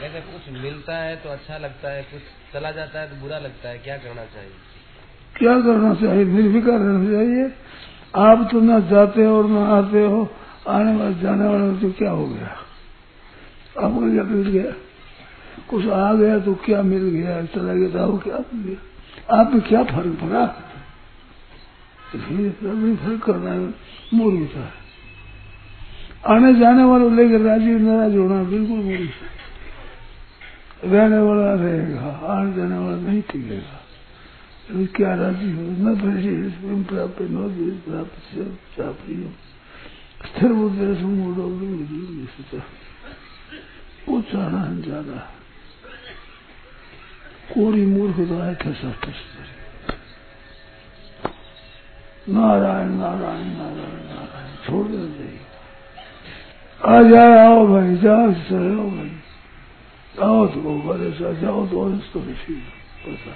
जैसे कुछ मिलता है तो अच्छा लगता है, कुछ चला जाता है तो बुरा लगता है, क्या करना चाहिए? क्या करना चाहिए? निर्विकार रहना चाहिए। आप तो ना जाते हो और ना आते हो, आने वाले जाने वाले तो क्या हो गया आपको? क्या मिल गया? कुछ आ गया तो क्या मिल गया, चला गया तो आपको क्या मिल गया? आप में क्या फर्क पड़ा? फर्क करना है मूल होता है। आने जाने वालों लेकर राजी नाराज होना बिल्कुल मूल है। रहने वाला रहेगा, आने जाने वाला नहीं टिकेगा। क्या राजी हो न परिचय प्राप्त नो देश प्राप्त स्थिर बुद्ध कुछ आना जाना कोई मूर्ख तो आए ठसा ठस नारायण नारायण नारायण नारायण छोड़ देना चाहिए। आ जाए, आओ भाई, जाओ सर, आओ भाई, आओ तो बड़े सा, जाओ तो पता